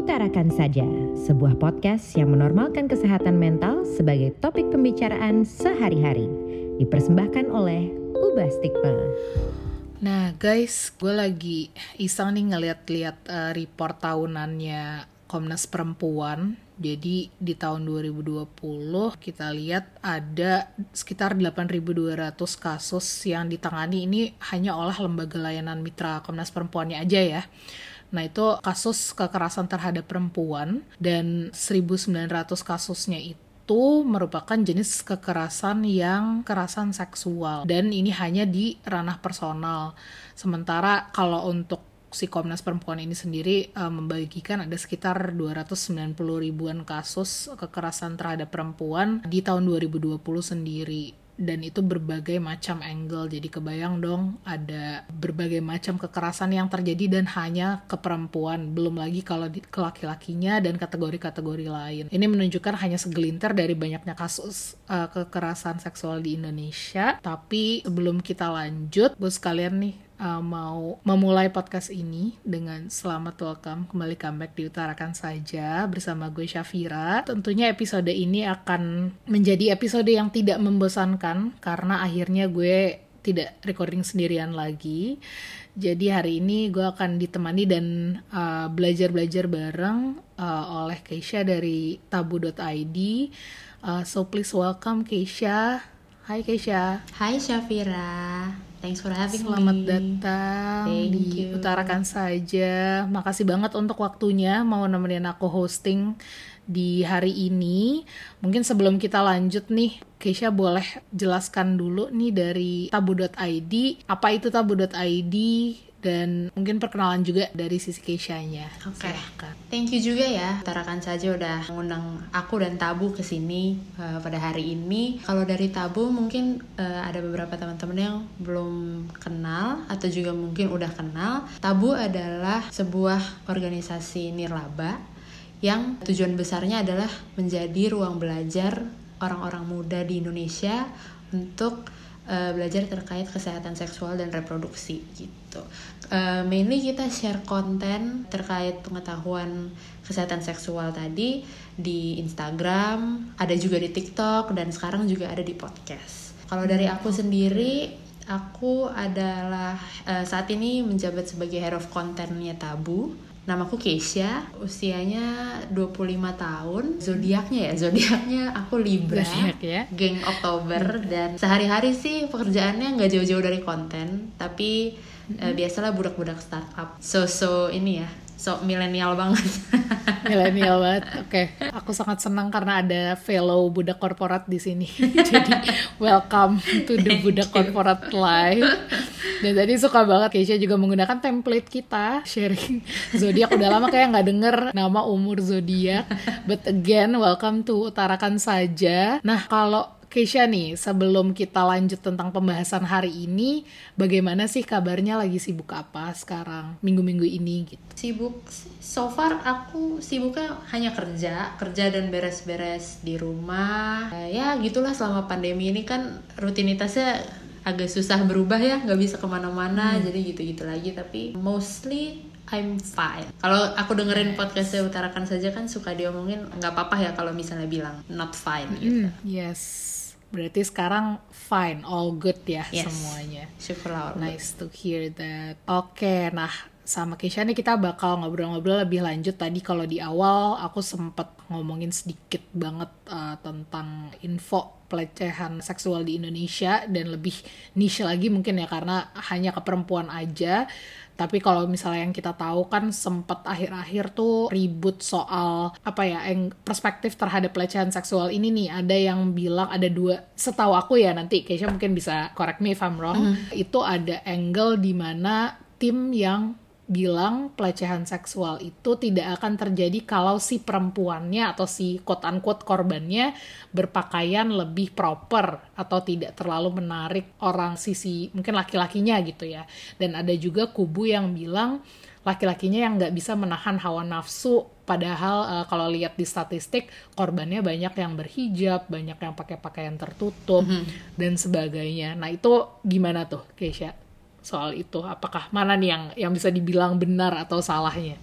Utarakan Saja, sebuah podcast yang menormalkan kesehatan mental sebagai topik pembicaraan sehari-hari. Dipersembahkan oleh Uba Stigma. Nah guys, gue lagi iseng nih ngeliat-liat report tahunannya Komnas Perempuan. Jadi di tahun 2020 kita lihat ada sekitar 8.200 kasus yang ditangani. Ini hanya oleh lembaga layanan mitra Komnas Perempuannya aja ya. Nah itu kasus kekerasan terhadap perempuan, dan 1.900 kasusnya itu merupakan jenis kekerasan yang kekerasan seksual, dan ini hanya di ranah personal. Sementara kalau untuk si Komnas Perempuan ini sendiri membagikan ada sekitar 290 ribuan kasus kekerasan terhadap perempuan di tahun 2020 sendiri. Dan itu berbagai macam angle, jadi kebayang dong ada berbagai macam kekerasan yang terjadi dan hanya ke perempuan, belum lagi kalau ke laki-lakinya dan kategori-kategori lain. Ini menunjukkan hanya segelintir dari banyaknya kasus kekerasan seksual di Indonesia. Tapi sebelum kita lanjut, bos kalian nih mau memulai podcast ini dengan selamat welcome kembali comeback di Utarakan Saja bersama gue Syafira. Tentunya episode ini akan menjadi episode yang tidak membosankan karena akhirnya gue tidak recording sendirian lagi. Jadi hari ini gue akan ditemani dan belajar bareng oleh Keisha dari tabu.id. So please welcome Keisha. Hai Keisha. Hai Syafira. Thanks for having me. Selamat datang di Utarakan Saja. Makasih banget untuk waktunya mau nemenin aku hosting di hari ini. Mungkin sebelum kita lanjut nih, Keisha boleh jelaskan dulu nih dari tabu.id. Apa itu tabu.id? Dan mungkin perkenalan juga dari sisi Keisha-nya. Oke. Thank you juga ya, Utarakan Saja udah mengundang aku dan Tabu ke sini pada hari ini. Kalau dari Tabu mungkin ada beberapa teman-teman yang belum kenal atau juga mungkin udah kenal. Tabu adalah sebuah organisasi nirlaba yang tujuan besarnya adalah menjadi ruang belajar orang-orang muda di Indonesia untuk belajar terkait kesehatan seksual dan reproduksi gitu. Mainly kita share konten terkait pengetahuan kesehatan seksual tadi di Instagram, ada juga di TikTok, dan sekarang juga ada di podcast. Kalau dari aku sendiri, aku adalah saat ini menjabat sebagai head of kontennya Tabu. Namaku Keisha, usianya 25 tahun, zodiaknya aku Libra, geng Oktober, dan sehari-hari sih pekerjaannya nggak jauh-jauh dari konten, tapi biasalah budak-budak startup, so milenial banget. Milenial banget, oke. Aku sangat senang karena ada fellow budak korporat di sini. Jadi welcome to the budak korporat live. Dan tadi suka banget Keisha juga menggunakan template kita sharing zodiak. Udah lama kayak nggak denger nama umur zodiak. But again, welcome to Utarakan Saja. Nah, kalau Keisha nih, sebelum kita lanjut tentang pembahasan hari ini, bagaimana sih kabarnya, lagi sibuk apa sekarang minggu-minggu ini gitu? Sibuk, so far aku sibuknya hanya kerja dan beres-beres di rumah. Ya gitulah, selama pandemi ini kan rutinitasnya agak susah berubah ya, nggak bisa kemana-mana, jadi gitu-gitu lagi, tapi mostly I'm fine. Kalau aku dengerin podcastnya Utarakan Saja kan suka diomongin nggak apa-apa ya kalau misalnya bilang not fine gitu. Yes, berarti sekarang fine, all good ya, yes. Semuanya. Syukurlah. Nice to hear that. Oke, nah sama Keisha nih kita bakal ngobrol-ngobrol lebih lanjut. Tadi kalau di awal aku sempat ngomongin sedikit banget tentang info pelecehan seksual di Indonesia, dan lebih niche lagi mungkin ya karena hanya ke perempuan aja. Tapi kalau misalnya yang kita tahu kan sempat akhir-akhir tuh ribut soal apa ya, perspektif terhadap pelecehan seksual ini nih. Ada yang bilang ada dua, setahu aku ya, nanti Keisha mungkin bisa correct me if I'm wrong. Itu ada angle di mana tim yang bilang pelecehan seksual itu tidak akan terjadi kalau si perempuannya atau si quote-unquote korbannya berpakaian lebih proper atau tidak terlalu menarik orang sisi mungkin laki-lakinya gitu ya. Dan ada juga kubu yang bilang laki-lakinya yang nggak bisa menahan hawa nafsu, padahal kalau lihat di statistik korbannya banyak yang berhijab, banyak yang pakai pakaian tertutup, dan sebagainya. Nah itu gimana tuh Keisha? Soal itu, apakah mana nih yang bisa dibilang benar atau salahnya?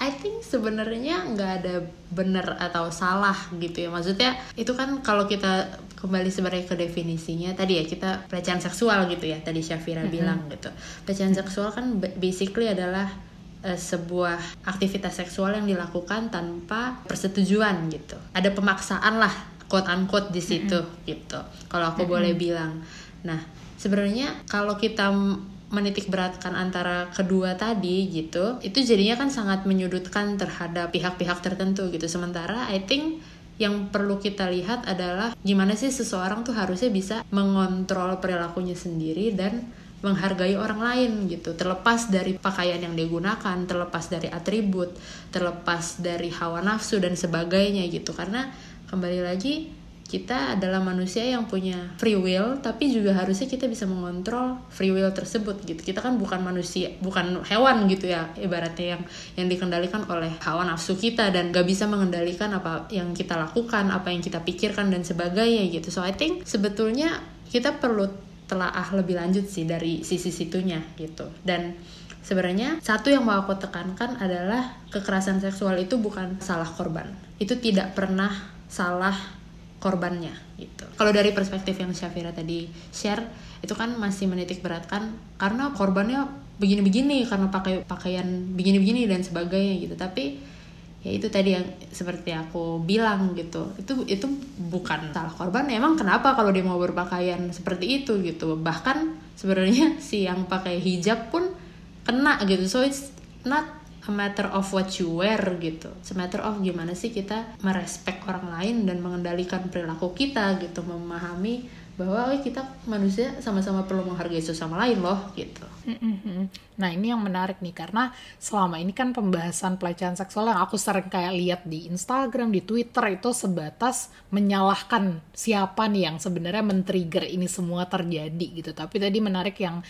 I think sebenarnya nggak ada benar atau salah gitu ya. Maksudnya itu kan kalau kita kembali sebenarnya ke definisinya tadi ya, kita pelecehan seksual gitu ya, tadi Syafira bilang gitu. Pelecehan seksual kan basically adalah sebuah aktivitas seksual yang dilakukan tanpa persetujuan gitu. Ada pemaksaan lah, quote unquote di situ gitu. Kalau aku boleh bilang. Nah, sebenarnya kalau kita menitik beratkan antara kedua tadi gitu, itu jadinya kan sangat menyudutkan terhadap pihak-pihak tertentu gitu. Sementara I think yang perlu kita lihat adalah gimana sih seseorang tuh harusnya bisa mengontrol perilakunya sendiri dan menghargai orang lain gitu, terlepas dari pakaian yang digunakan, terlepas dari atribut, terlepas dari hawa nafsu dan sebagainya gitu. Karena kembali lagi, kita adalah manusia yang punya free will, tapi juga harusnya kita bisa mengontrol free will tersebut gitu. Kita kan bukan manusia, bukan hewan gitu ya, ibaratnya yang dikendalikan oleh hawa nafsu kita dan gak bisa mengendalikan apa yang kita lakukan, apa yang kita pikirkan dan sebagainya gitu. So I think sebetulnya kita perlu telaah lebih lanjut sih dari sisi situnya gitu. Dan sebenarnya satu yang mau aku tekankan adalah kekerasan seksual itu bukan salah korban. Itu tidak pernah salah korbannya gitu. Kalau dari perspektif yang Syafira tadi share, itu kan masih menitik beratkan karena korbannya begini-begini, karena pakai pakaian begini-begini dan sebagainya gitu. Tapi ya itu tadi yang seperti aku bilang gitu. Itu bukan salah korban. Emang kenapa kalau dia mau berpakaian seperti itu gitu? Bahkan sebenarnya si yang pakai hijab pun kena gitu. So it's not a matter of what you wear gitu. It's a matter of gimana sih kita merespek orang lain dan mengendalikan perilaku kita gitu. Memahami bahwa kita manusia sama-sama perlu menghargai satu sama lain loh gitu. Nah ini yang menarik nih, karena selama ini kan pembahasan pelecehan seksual yang aku sering kayak lihat di Instagram, di Twitter itu sebatas menyalahkan siapa nih yang sebenarnya men-trigger ini semua terjadi gitu. Tapi tadi menarik yang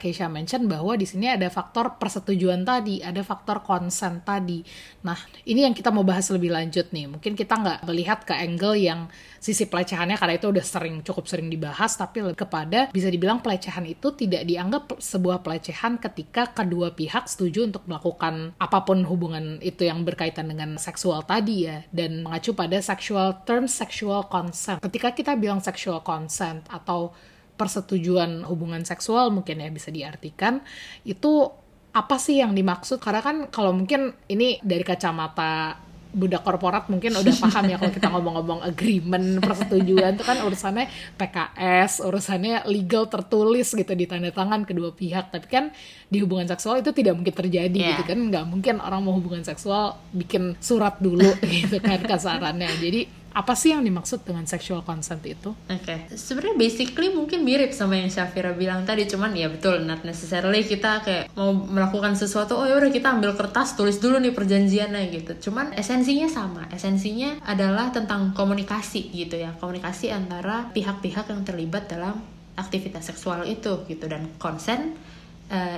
Keisha mention bahwa di sini ada faktor persetujuan tadi, ada faktor konsen tadi. Nah ini yang kita mau bahas lebih lanjut nih. Mungkin kita nggak melihat ke angle yang sisi pelecehannya karena itu udah cukup sering dibahas, tapi kepada bisa dibilang pelecehan itu tidak dianggap sebuah pelecehan ketika kedua pihak setuju untuk melakukan apapun hubungan itu yang berkaitan dengan seksual tadi ya, dan mengacu pada sexual term sexual consent. Ketika kita bilang sexual consent atau persetujuan hubungan seksual mungkin ya bisa diartikan, itu apa sih yang dimaksud? Karena kan kalau mungkin ini dari kacamata budak korporat mungkin udah paham ya, kalau kita ngomong-ngomong agreement, persetujuan itu kan urusannya PKS, urusannya legal tertulis gitu, ditanda tangan kedua pihak. Tapi kan di hubungan seksual itu tidak mungkin terjadi gitu kan, nggak mungkin orang mau hubungan seksual bikin surat dulu gitu kan kasarannya. Jadi apa sih yang dimaksud dengan sexual consent itu? Oke. Sebenarnya basically mungkin mirip sama yang Syafira bilang tadi, cuman ya betul, not necessarily kita kayak mau melakukan sesuatu, oh yaudah kita ambil kertas, tulis dulu nih perjanjiannya gitu. Cuman esensinya sama, esensinya adalah tentang komunikasi gitu ya, komunikasi antara pihak-pihak yang terlibat dalam aktivitas seksual itu gitu. Dan consent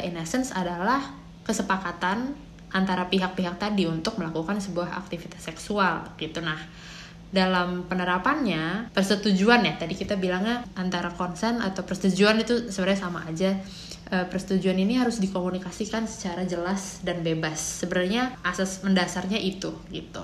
in essence adalah kesepakatan antara pihak-pihak tadi untuk melakukan sebuah aktivitas seksual gitu. Nah dalam penerapannya, persetujuan ya, tadi kita bilangnya antara konsen atau persetujuan itu sebenarnya sama aja. Persetujuan ini harus dikomunikasikan secara jelas dan bebas. Sebenarnya asas mendasarnya itu gitu.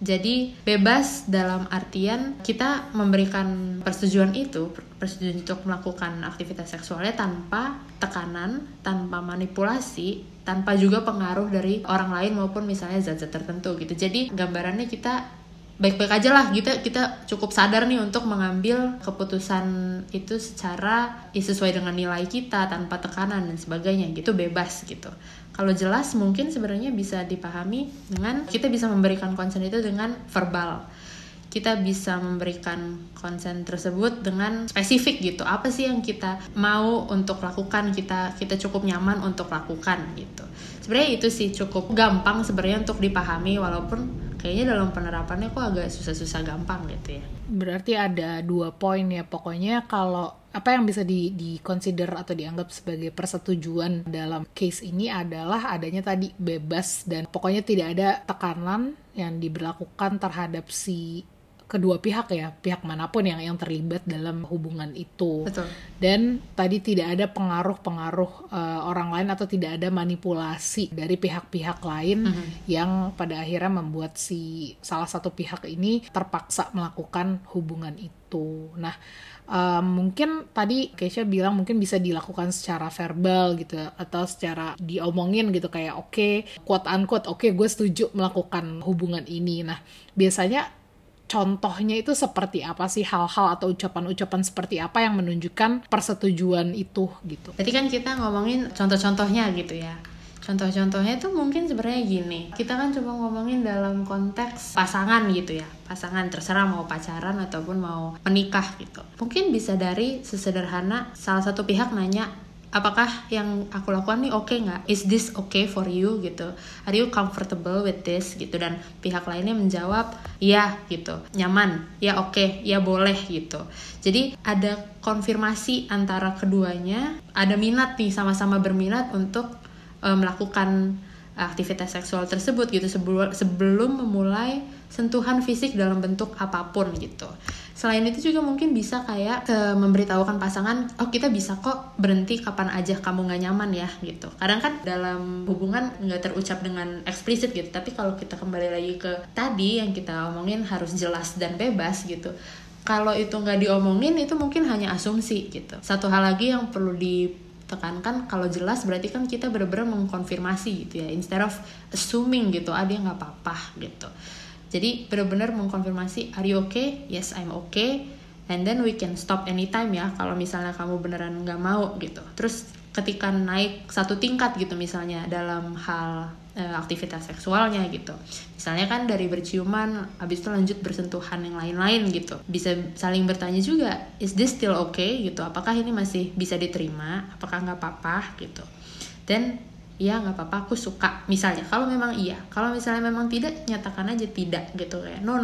Jadi bebas dalam artian kita memberikan persetujuan itu, persetujuan untuk melakukan aktivitas seksualnya tanpa tekanan, tanpa manipulasi, tanpa juga pengaruh dari orang lain maupun misalnya zat-zat tertentu gitu. Jadi gambarannya kita baik-baik aja lah, kita cukup sadar nih untuk mengambil keputusan itu secara sesuai dengan nilai kita, tanpa tekanan dan sebagainya gitu, bebas gitu. Kalau jelas mungkin sebenarnya bisa dipahami dengan kita bisa memberikan konsen itu dengan verbal. Kita bisa memberikan konsen tersebut dengan spesifik gitu. Apa sih yang kita mau untuk lakukan, kita cukup nyaman untuk lakukan gitu. Sebenarnya itu sih cukup gampang sebenarnya untuk dipahami, walaupun kayaknya dalam penerapannya kok agak susah-susah gampang gitu ya. Berarti ada dua poin ya. Pokoknya kalau apa yang bisa di-consider atau dianggap sebagai persetujuan dalam case ini adalah adanya tadi bebas dan pokoknya tidak ada tekanan yang diberlakukan terhadap si kedua pihak ya, pihak manapun yang terlibat dalam hubungan itu. Betul. Dan tadi tidak ada pengaruh-pengaruh orang lain atau tidak ada manipulasi dari pihak-pihak lain yang pada akhirnya membuat si salah satu pihak ini terpaksa melakukan hubungan itu. Nah, mungkin tadi Keisha bilang mungkin bisa dilakukan secara verbal gitu atau secara diomongin gitu kayak oke, quote unquote oke, gue setuju melakukan hubungan ini. Nah, biasanya contohnya itu seperti apa sih, hal-hal atau ucapan-ucapan seperti apa yang menunjukkan persetujuan itu gitu. Tadi kan kita ngomongin contoh-contohnya gitu ya. Contoh-contohnya tuh mungkin sebenarnya gini. Kita kan cuma ngomongin dalam konteks pasangan gitu ya. Pasangan terserah mau pacaran ataupun mau menikah gitu. Mungkin bisa dari sesederhana salah satu pihak nanya, apakah yang aku lakukan nih oke nggak? Is this okay for you gitu? Are you comfortable with this gitu? Dan pihak lainnya menjawab ya gitu, nyaman, ya oke, ya boleh gitu. Jadi ada konfirmasi antara keduanya, ada minat nih, sama-sama berminat untuk melakukan aktivitas seksual tersebut gitu sebelum memulai sentuhan fisik dalam bentuk apapun gitu. Selain itu juga mungkin bisa kayak memberitahukan pasangan, oh kita bisa kok berhenti kapan aja kamu gak nyaman ya gitu. Kadang kan dalam hubungan gak terucap dengan eksplisit gitu, tapi kalau kita kembali lagi ke tadi yang kita omongin harus jelas dan bebas gitu. Kalau itu gak diomongin itu mungkin hanya asumsi gitu. Satu hal lagi yang perlu ditekankan, kalau jelas berarti kan kita benar-benar mengkonfirmasi gitu ya, instead of assuming gitu, ah dia gak apa-apa gitu. Jadi benar-benar mengkonfirmasi, are you okay? Yes, I'm okay. And then we can stop anytime ya, kalau misalnya kamu beneran nggak mau gitu. Terus ketika naik satu tingkat gitu misalnya dalam hal aktivitas seksualnya gitu. Misalnya kan dari berciuman, abis itu lanjut bersentuhan yang lain-lain gitu. Bisa saling bertanya juga, is this still okay gitu? Apakah ini masih bisa diterima? Apakah nggak apa-apa gitu? Then iya nggak apa-apa, aku suka misalnya. Kalau memang iya, kalau misalnya memang tidak, nyatakan aja tidak gitu ya. No,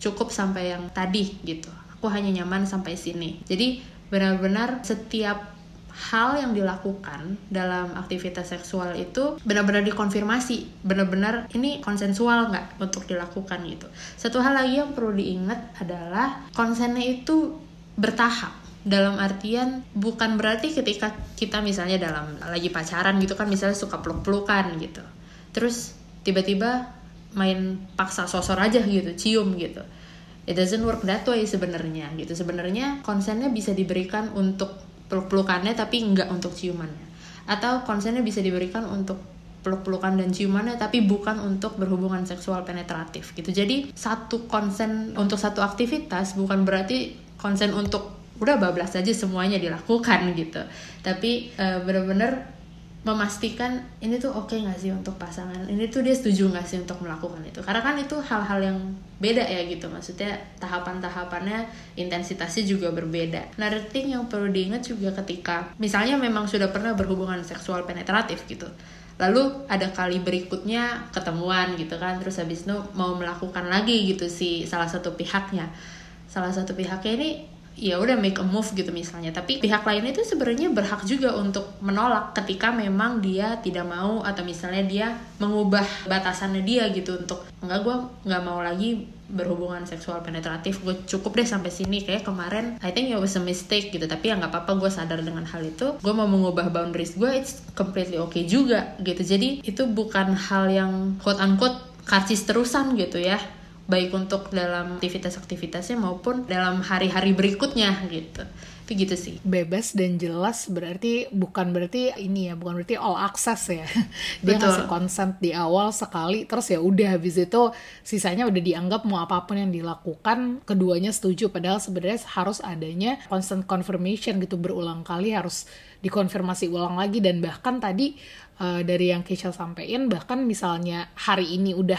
cukup sampai yang tadi gitu. Aku hanya nyaman sampai sini. Jadi benar-benar setiap hal yang dilakukan dalam aktivitas seksual itu benar-benar dikonfirmasi, benar-benar ini konsensual nggak untuk dilakukan gitu. Satu hal lagi yang perlu diingat adalah konsennya itu bertahap. Dalam artian bukan berarti ketika kita misalnya dalam lagi pacaran gitu kan, misalnya suka peluk-pelukan gitu, terus tiba-tiba main paksa sosor aja gitu, cium gitu. It doesn't work that way sebenarnya gitu. Sebenarnya konsennya bisa diberikan untuk peluk-pelukannya tapi enggak untuk ciumannya. Atau konsennya bisa diberikan untuk peluk-pelukan dan ciumannya tapi bukan untuk berhubungan seksual penetratif gitu. Jadi satu konsen untuk satu aktivitas bukan berarti konsen untuk udah bablas aja semuanya dilakukan gitu. Tapi benar-benar memastikan ini tuh oke nggak sih untuk pasangan, ini tuh dia setuju nggak sih untuk melakukan itu. Karena kan itu hal-hal yang beda ya gitu, maksudnya tahapan-tahapannya, intensitasnya juga berbeda. Nah, thing yang perlu diingat juga ketika misalnya memang sudah pernah berhubungan seksual penetratif gitu, lalu ada kali berikutnya ketemuan gitu kan, terus habis itu mau melakukan lagi gitu si salah satu pihaknya ini ya udah make a move gitu misalnya, tapi pihak lain itu sebenarnya berhak juga untuk menolak ketika memang dia tidak mau atau misalnya dia mengubah batasannya dia gitu untuk enggak, gue nggak mau lagi berhubungan seksual penetratif, gue cukup deh sampai sini, kayak kemarin I think it was a mistake gitu, tapi ya nggak apa-apa, gue sadar dengan hal itu, gue mau mengubah boundaries gue, it's completely okay juga gitu. Jadi itu bukan hal yang quote unquote karcis terusan gitu ya, baik untuk dalam aktivitas-aktivitasnya maupun dalam hari-hari berikutnya gitu. Itu gitu sih. Bebas dan jelas berarti bukan berarti all access ya. Dia ngasih consent di awal sekali, terus ya udah habis itu sisanya udah dianggap mau apapun yang dilakukan keduanya setuju, padahal sebenarnya harus adanya consent confirmation gitu, berulang kali harus dikonfirmasi ulang lagi. Dan bahkan tadi dari yang Keisha sampein, bahkan misalnya hari ini udah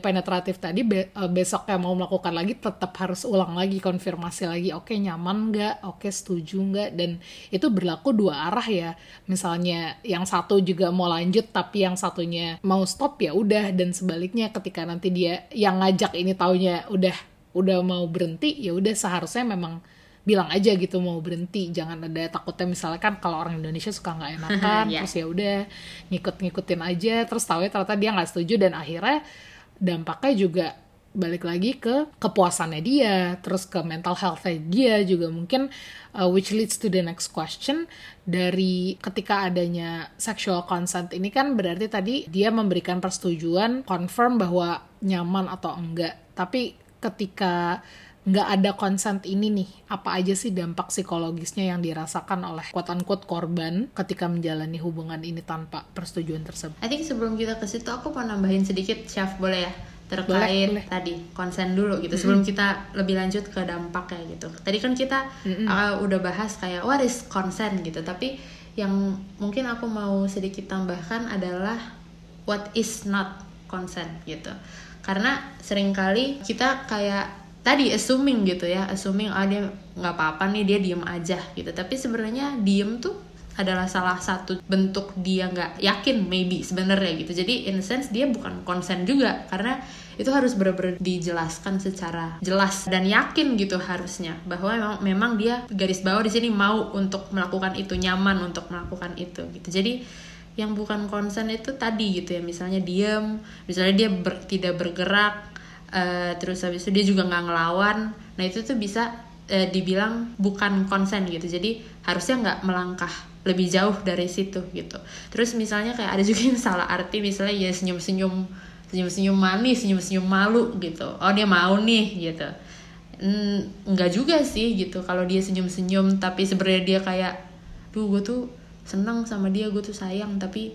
penetratif tadi, besoknya mau melakukan lagi tetap harus ulang lagi, konfirmasi lagi, oke nyaman nggak, oke setuju nggak. Dan itu berlaku dua arah ya, misalnya yang satu juga mau lanjut tapi yang satunya mau stop ya udah, dan sebaliknya ketika nanti dia yang ngajak ini taunya udah mau berhenti, ya udah seharusnya memang bilang aja gitu mau berhenti, jangan ada takutnya misalnya kan kalau orang Indonesia suka nggak enakan terus ya udah ngikutin aja, terus taunya ternyata dia nggak setuju dan akhirnya dampaknya juga balik lagi ke kepuasannya dia, terus ke mental health-nya dia juga mungkin, which leads to the next question. Dari ketika adanya sexual consent ini kan berarti tadi dia memberikan persetujuan, confirm bahwa nyaman atau enggak. Tapi ketika nggak ada consent ini nih, apa aja sih dampak psikologisnya yang dirasakan oleh quote-unquote korban ketika menjalani hubungan ini tanpa persetujuan tersebut? I think sebelum kita ke situ, aku mau nambahin sedikit, Syaf, boleh ya? Terkait boleh. Tadi, consent dulu gitu, sebelum kita lebih lanjut ke dampaknya gitu. Tadi kan kita udah bahas kayak, what is consent gitu, tapi yang mungkin aku mau sedikit tambahkan adalah what is not consent gitu. Karena seringkali kita kayak tadi assuming gitu ya, assuming dia nggak apa-apa nih, dia diem aja gitu. Tapi sebenarnya diem tuh adalah salah satu bentuk dia nggak yakin maybe sebenarnya gitu. Jadi in a sense dia bukan consent juga, karena itu harus benar-benar dijelaskan secara jelas dan yakin gitu harusnya, bahwa memang dia garis bawah di sini mau untuk melakukan itu, nyaman untuk melakukan itu gitu. Jadi yang bukan consent itu tadi gitu ya, misalnya diem, misalnya dia tidak bergerak. Terus habis itu dia juga nggak ngelawan, nah itu tuh bisa dibilang bukan konsen gitu. Jadi harusnya nggak melangkah lebih jauh dari situ gitu. Terus misalnya kayak ada juga yang salah arti, misalnya ya senyum-senyum manis, senyum-senyum malu gitu, oh dia mau nih gitu. Nggak juga sih gitu, kalau dia senyum-senyum tapi sebenarnya dia kayak, duh gue tuh seneng sama dia, gue tuh sayang, tapi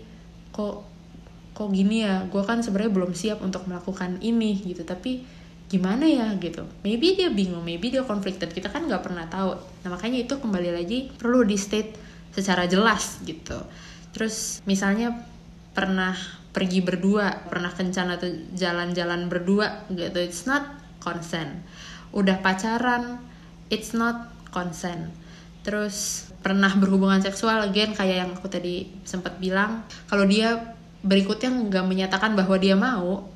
kok gini ya, gue kan sebenarnya belum siap untuk melakukan ini gitu, tapi gimana ya gitu, maybe dia bingung, maybe dia conflicted, kita kan nggak pernah tahu. Nah makanya itu kembali lagi perlu di state secara jelas gitu. Terus misalnya pernah pergi berdua, pernah kencan atau jalan-jalan berdua gitu, it's not consent. Udah pacaran, it's not consent. Terus pernah berhubungan seksual, again kayak yang aku tadi sempat bilang, kalau dia berikutnya nggak menyatakan bahwa dia mau,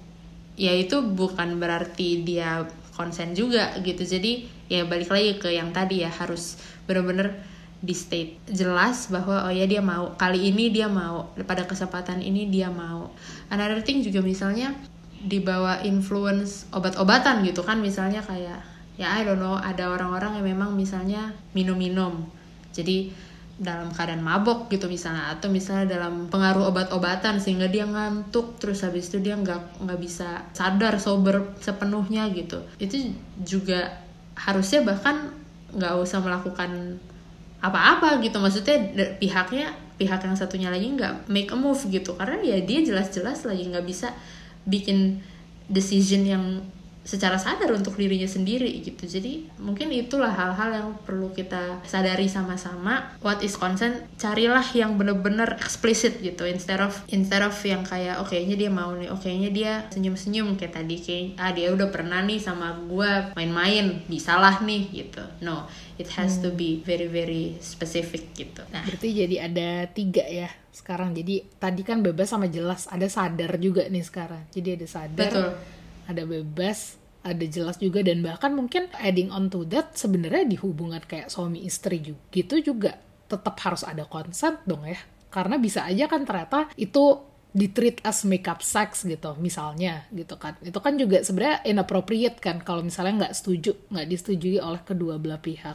ya itu bukan berarti dia konsen juga gitu. Jadi ya balik lagi ke yang tadi ya, harus benar-benar di state jelas bahwa oh ya dia mau, kali ini dia mau, pada kesempatan ini dia mau. Another thing juga misalnya dibawa influence obat-obatan gitu kan, misalnya kayak ya I don't know, ada orang-orang yang memang misalnya minum-minum, jadi dalam keadaan mabok gitu misalnya, atau misalnya dalam pengaruh obat-obatan sehingga dia ngantuk, terus habis itu dia nggak bisa sadar sober sepenuhnya gitu. Itu juga harusnya bahkan nggak usah melakukan apa-apa gitu, maksudnya pihak yang satunya lagi nggak make a move gitu, karena ya dia jelas-jelas lagi nggak bisa bikin decision yang secara sadar untuk dirinya sendiri gitu. Jadi mungkin itulah hal-hal yang perlu kita sadari sama-sama. What is consent, carilah yang bener-bener eksplisit gitu, instead of yang kayak oh kayaknya dia mau nih, oh kayaknya dia senyum-senyum kayak tadi, kayak dia udah pernah nih sama gua main-main, bisalah nih gitu. No, it has to be very very specific gitu. Nah, berarti jadi ada 3 ya sekarang. Jadi tadi kan bebas sama jelas, ada sadar juga nih sekarang. Jadi ada sadar, betul, ada bebas, ada jelas juga, dan bahkan mungkin adding on to that, sebenarnya di hubungan kayak suami istri gitu juga tetap harus ada consent dong ya, karena bisa aja kan ternyata itu di-treat as makeup sex gitu misalnya gitu kan, itu kan juga sebenarnya inappropriate kan kalau misalnya nggak disetujui oleh kedua belah pihak.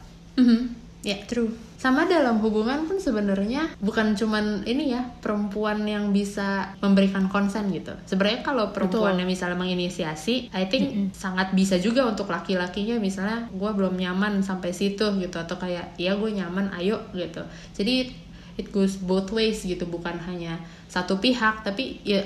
Ya, true. Sama dalam hubungan pun sebenarnya bukan cuman ini ya, perempuan yang bisa memberikan konsen gitu. Sebenarnya kalau perempuannya misalnya menginisiasi, I think sangat bisa juga untuk laki-lakinya, misalnya gue belum nyaman sampai situ gitu, atau kayak ya gue nyaman ayo gitu. Jadi it goes both ways gitu, bukan hanya satu pihak, tapi ya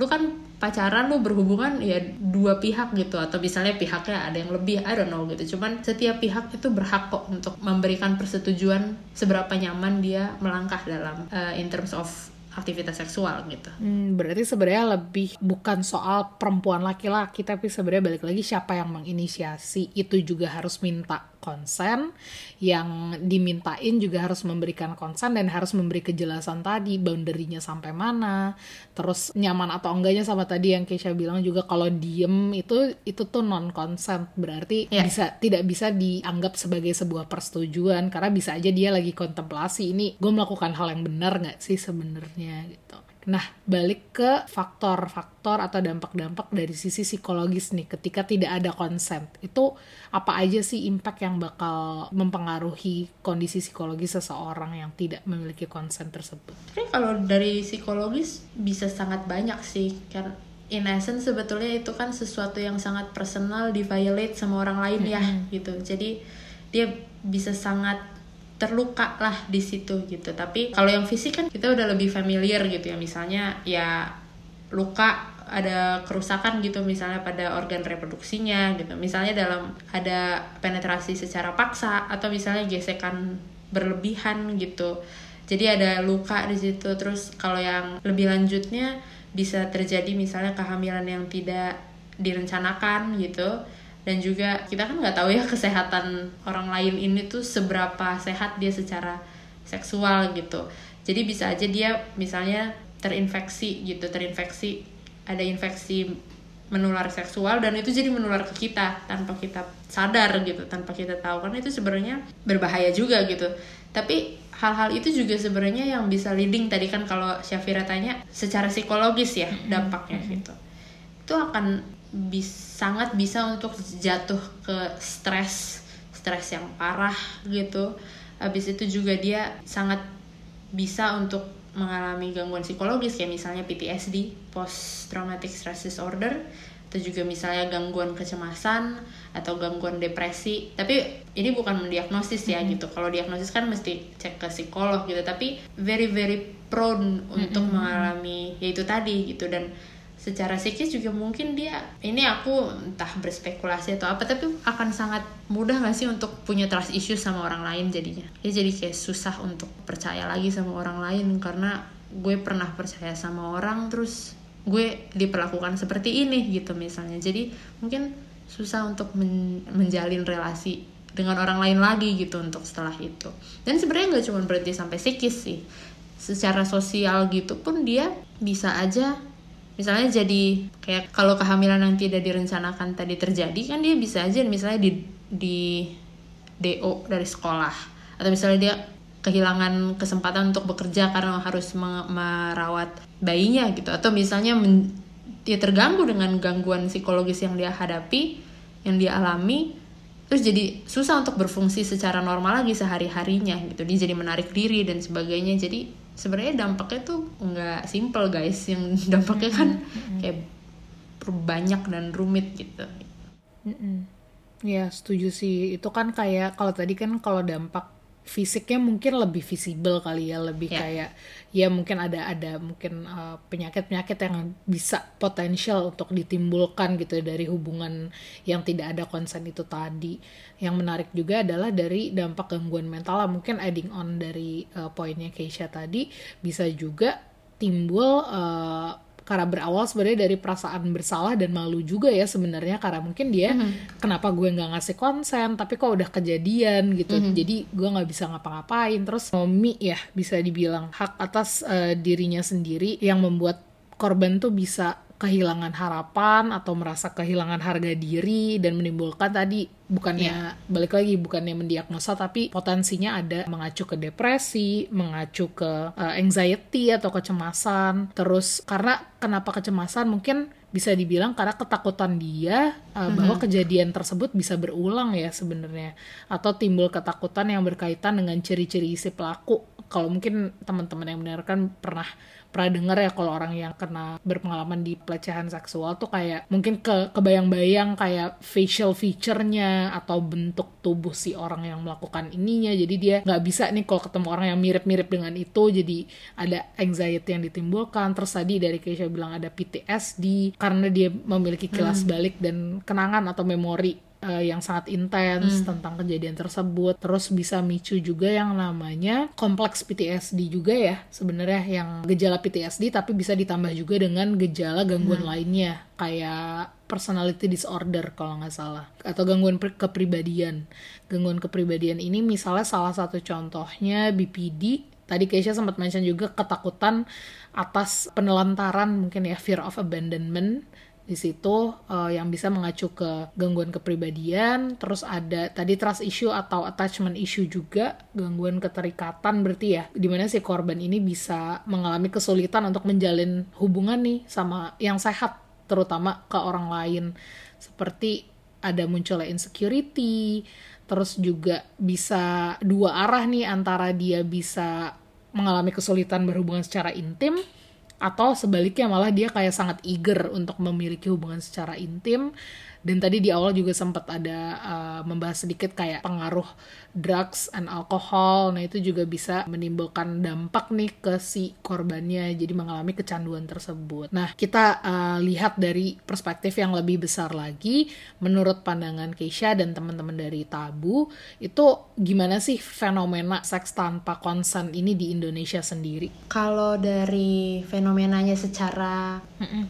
lu kan pacaran, lu berhubungan ya dua pihak gitu, atau misalnya pihaknya ada yang lebih, I don't know gitu. Cuman setiap pihak itu berhak kok untuk memberikan persetujuan seberapa nyaman dia melangkah dalam in terms of aktivitas seksual gitu. Berarti sebenarnya lebih bukan soal perempuan laki-laki, tapi sebenarnya balik lagi siapa yang menginisiasi itu juga harus minta konsen, yang dimintain juga harus memberikan konsen dan harus memberi kejelasan tadi boundary-nya sampai mana, terus nyaman atau enggaknya. Sama tadi yang Keisha bilang juga, kalau diem itu tuh non consent, berarti tidak bisa dianggap sebagai sebuah persetujuan, karena bisa aja dia lagi kontemplasi, ini gue melakukan hal yang benar nggak sih sebenarnya gitu. Nah, balik ke faktor-faktor atau dampak-dampak dari sisi psikologis nih, ketika tidak ada consent. Itu apa aja sih impact yang bakal mempengaruhi kondisi psikologis seseorang yang tidak memiliki consent tersebut? Kalau dari psikologis bisa sangat banyak sih, karena in essence sebetulnya itu kan sesuatu yang sangat personal, di-violate sama orang lain ya, gitu. Jadi dia bisa sangat terluka lah di situ gitu. Tapi kalau yang fisik kan kita udah lebih familiar gitu ya, misalnya ya luka, ada kerusakan gitu misalnya pada organ reproduksinya gitu, misalnya dalam ada penetrasi secara paksa atau misalnya gesekan berlebihan gitu, jadi ada luka di situ. Terus kalau yang lebih lanjutnya bisa terjadi misalnya kehamilan yang tidak direncanakan gitu. Dan juga kita kan nggak tahu ya kesehatan orang lain ini tuh seberapa sehat dia secara seksual gitu. Jadi bisa aja dia misalnya terinfeksi, ada infeksi menular seksual dan itu jadi menular ke kita tanpa kita sadar gitu, tanpa kita tahu, karena itu sebenarnya berbahaya juga gitu. Tapi hal-hal itu juga sebenarnya yang bisa leading, tadi kan kalau Syafira tanya secara psikologis ya dampaknya gitu. Itu akan sangat bisa untuk jatuh ke stres yang parah gitu. Habis itu juga dia sangat bisa untuk mengalami gangguan psikologis kayak misalnya PTSD, post traumatic stress disorder, atau juga misalnya gangguan kecemasan atau gangguan depresi. Tapi ini bukan mendiagnosis ya gitu. Kalau diagnosis kan mesti cek ke psikolog gitu. Tapi very very prone untuk mengalami yaitu tadi gitu. Dan secara psikis juga mungkin dia, ini aku entah berspekulasi atau apa, tapi akan sangat mudah gak sih untuk punya trust issue sama orang lain jadinya. Ya jadi kayak susah untuk percaya lagi sama orang lain, karena gue pernah percaya sama orang terus gue diperlakukan seperti ini gitu misalnya. Jadi mungkin susah untuk menjalin relasi dengan orang lain lagi gitu untuk setelah itu. Dan sebenarnya gak cuma berhenti sampai psikis sih, secara sosial gitu pun dia bisa aja misalnya jadi kayak kalau kehamilan yang tidak direncanakan tadi terjadi kan dia bisa aja misalnya di DO dari sekolah, atau misalnya dia kehilangan kesempatan untuk bekerja karena harus merawat bayinya gitu, atau misalnya dia terganggu dengan gangguan psikologis yang dia hadapi, yang dia alami, terus jadi susah untuk berfungsi secara normal lagi sehari-harinya gitu, dia jadi menarik diri dan sebagainya. Jadi sebenarnya dampaknya tuh nggak simple guys, yang dampaknya kan kayak banyak dan rumit gitu. Ya setuju sih, itu kan kayak kalau tadi kan kalau dampak fisiknya mungkin lebih visible kali ya, lebih kayak ya mungkin ada mungkin penyakit-penyakit yang bisa potensial untuk ditimbulkan gitu dari hubungan yang tidak ada konsen itu tadi. Yang menarik juga adalah dari dampak gangguan mental lah, mungkin adding on dari poinnya Keisha tadi, bisa juga timbul karena berawal sebenarnya dari perasaan bersalah dan malu juga ya sebenarnya, karena mungkin dia kenapa gue nggak ngasih konsen tapi kok udah kejadian gitu, jadi gue nggak bisa ngapa-ngapain. Terus nomi ya bisa dibilang hak atas dirinya sendiri yang membuat korban tuh bisa kehilangan harapan atau merasa kehilangan harga diri dan menimbulkan tadi bukannya mendiagnosa, tapi potensinya ada mengacu ke depresi, mengacu ke anxiety atau kecemasan. Terus karena kenapa kecemasan, mungkin bisa dibilang karena ketakutan dia bahwa kejadian tersebut bisa berulang ya sebenarnya, atau timbul ketakutan yang berkaitan dengan ciri-ciri si pelaku. Kalau mungkin teman-teman yang mendengarkan pernah dengar ya, kalau orang yang kena berpengalaman di pelecehan seksual tuh kayak mungkin kebayang-bayang kayak facial feature-nya atau bentuk tubuh si orang yang melakukan ininya, jadi dia nggak bisa nih kalau ketemu orang yang mirip-mirip dengan itu, jadi ada anxiety yang ditimbulkan. Terus tadi dari Keisha bilang ada PTSD karena dia memiliki kilas balik dan kenangan atau memori yang sangat intens tentang kejadian tersebut. Terus bisa micu juga yang namanya kompleks PTSD juga ya sebenarnya, yang gejala PTSD tapi bisa ditambah juga dengan gejala gangguan lainnya kayak personality disorder kalau nggak salah, atau gangguan kepribadian. Gangguan kepribadian ini misalnya salah satu contohnya BPD. Tadi Keisha sempat mention juga ketakutan atas penelantaran mungkin ya, fear of abandonment, Di situ yang bisa mengacu ke gangguan kepribadian, terus ada tadi trust issue atau attachment issue juga, gangguan keterikatan berarti ya, dimana si korban ini bisa mengalami kesulitan untuk menjalin hubungan nih sama yang sehat, terutama ke orang lain, seperti ada munculnya insecurity, terus juga bisa dua arah nih, antara dia bisa mengalami kesulitan berhubungan secara intim, atau sebaliknya malah dia kayak sangat eager untuk memiliki hubungan secara intim. Dan tadi di awal juga sempat ada membahas sedikit kayak pengaruh drugs and alcohol. Nah itu juga bisa menimbulkan dampak nih ke si korbannya, jadi mengalami kecanduan tersebut. Nah kita lihat dari perspektif yang lebih besar lagi, menurut pandangan Keisha dan teman-teman dari Tabu, itu gimana sih fenomena seks tanpa konsen ini di Indonesia sendiri? Kalau dari fenomenanya secara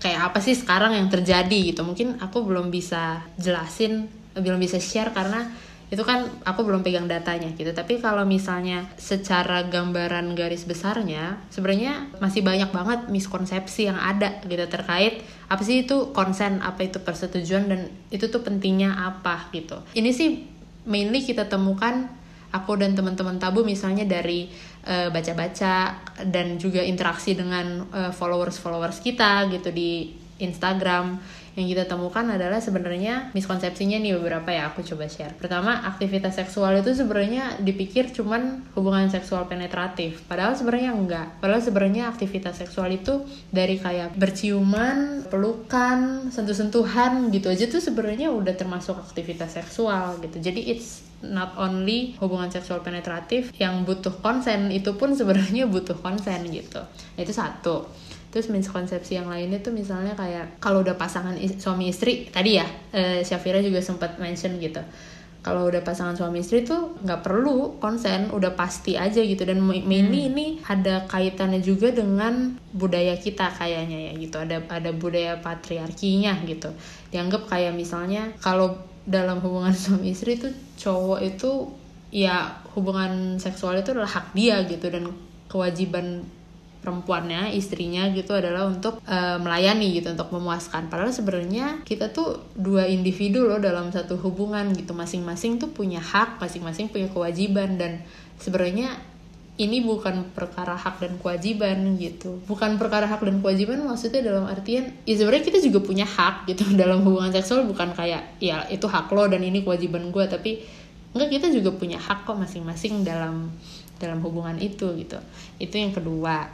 kayak apa sih sekarang yang terjadi gitu, mungkin aku belum bisa jelasin, belum bisa share karena itu kan aku belum pegang datanya gitu. Tapi kalau misalnya secara gambaran garis besarnya, sebenarnya masih banyak banget miskonsepsi yang ada gitu terkait apa sih itu konsen, apa itu persetujuan, dan itu tuh pentingnya apa gitu. Ini sih mainly kita temukan, aku dan teman-teman Tabu misalnya dari baca-baca dan juga interaksi dengan followers-followers kita gitu di Instagram. Yang kita temukan adalah sebenarnya miskonsepsinya nih beberapa ya, aku coba share. Pertama, aktivitas seksual itu sebenarnya dipikir cuman hubungan seksual penetratif, padahal sebenarnya enggak. Padahal sebenarnya aktivitas seksual itu dari kayak berciuman, pelukan, sentuh-sentuhan gitu aja tuh sebenarnya udah termasuk aktivitas seksual gitu. Jadi it's not only hubungan seksual penetratif yang butuh konsen, itu pun sebenarnya butuh konsen gitu. Itu satu. Terus miskonsepsi yang lainnya tuh misalnya kayak kalau udah pasangan suami istri tadi ya, Syafira juga sempat mention gitu, kalau udah pasangan suami istri tuh nggak perlu konsen, udah pasti aja gitu. Dan mainly ini ada kaitannya juga dengan budaya kita kayaknya ya gitu, ada budaya patriarkinya gitu, dianggap kayak misalnya kalau dalam hubungan suami istri tuh cowok itu ya hubungan seksual itu adalah hak dia gitu, dan kewajiban perempuannya, istrinya gitu adalah untuk melayani gitu, untuk memuaskan. Padahal sebenarnya kita tuh dua individu loh dalam satu hubungan gitu, masing-masing tuh punya hak, masing-masing punya kewajiban, dan sebenarnya ini bukan perkara hak dan kewajiban gitu. Bukan perkara hak dan kewajiban maksudnya dalam artian ya sebenarnya kita juga punya hak gitu dalam hubungan seksual, bukan kayak ya itu hak lo dan ini kewajiban gue, tapi enggak, kita juga punya hak kok masing-masing dalam hubungan itu gitu. Itu yang kedua.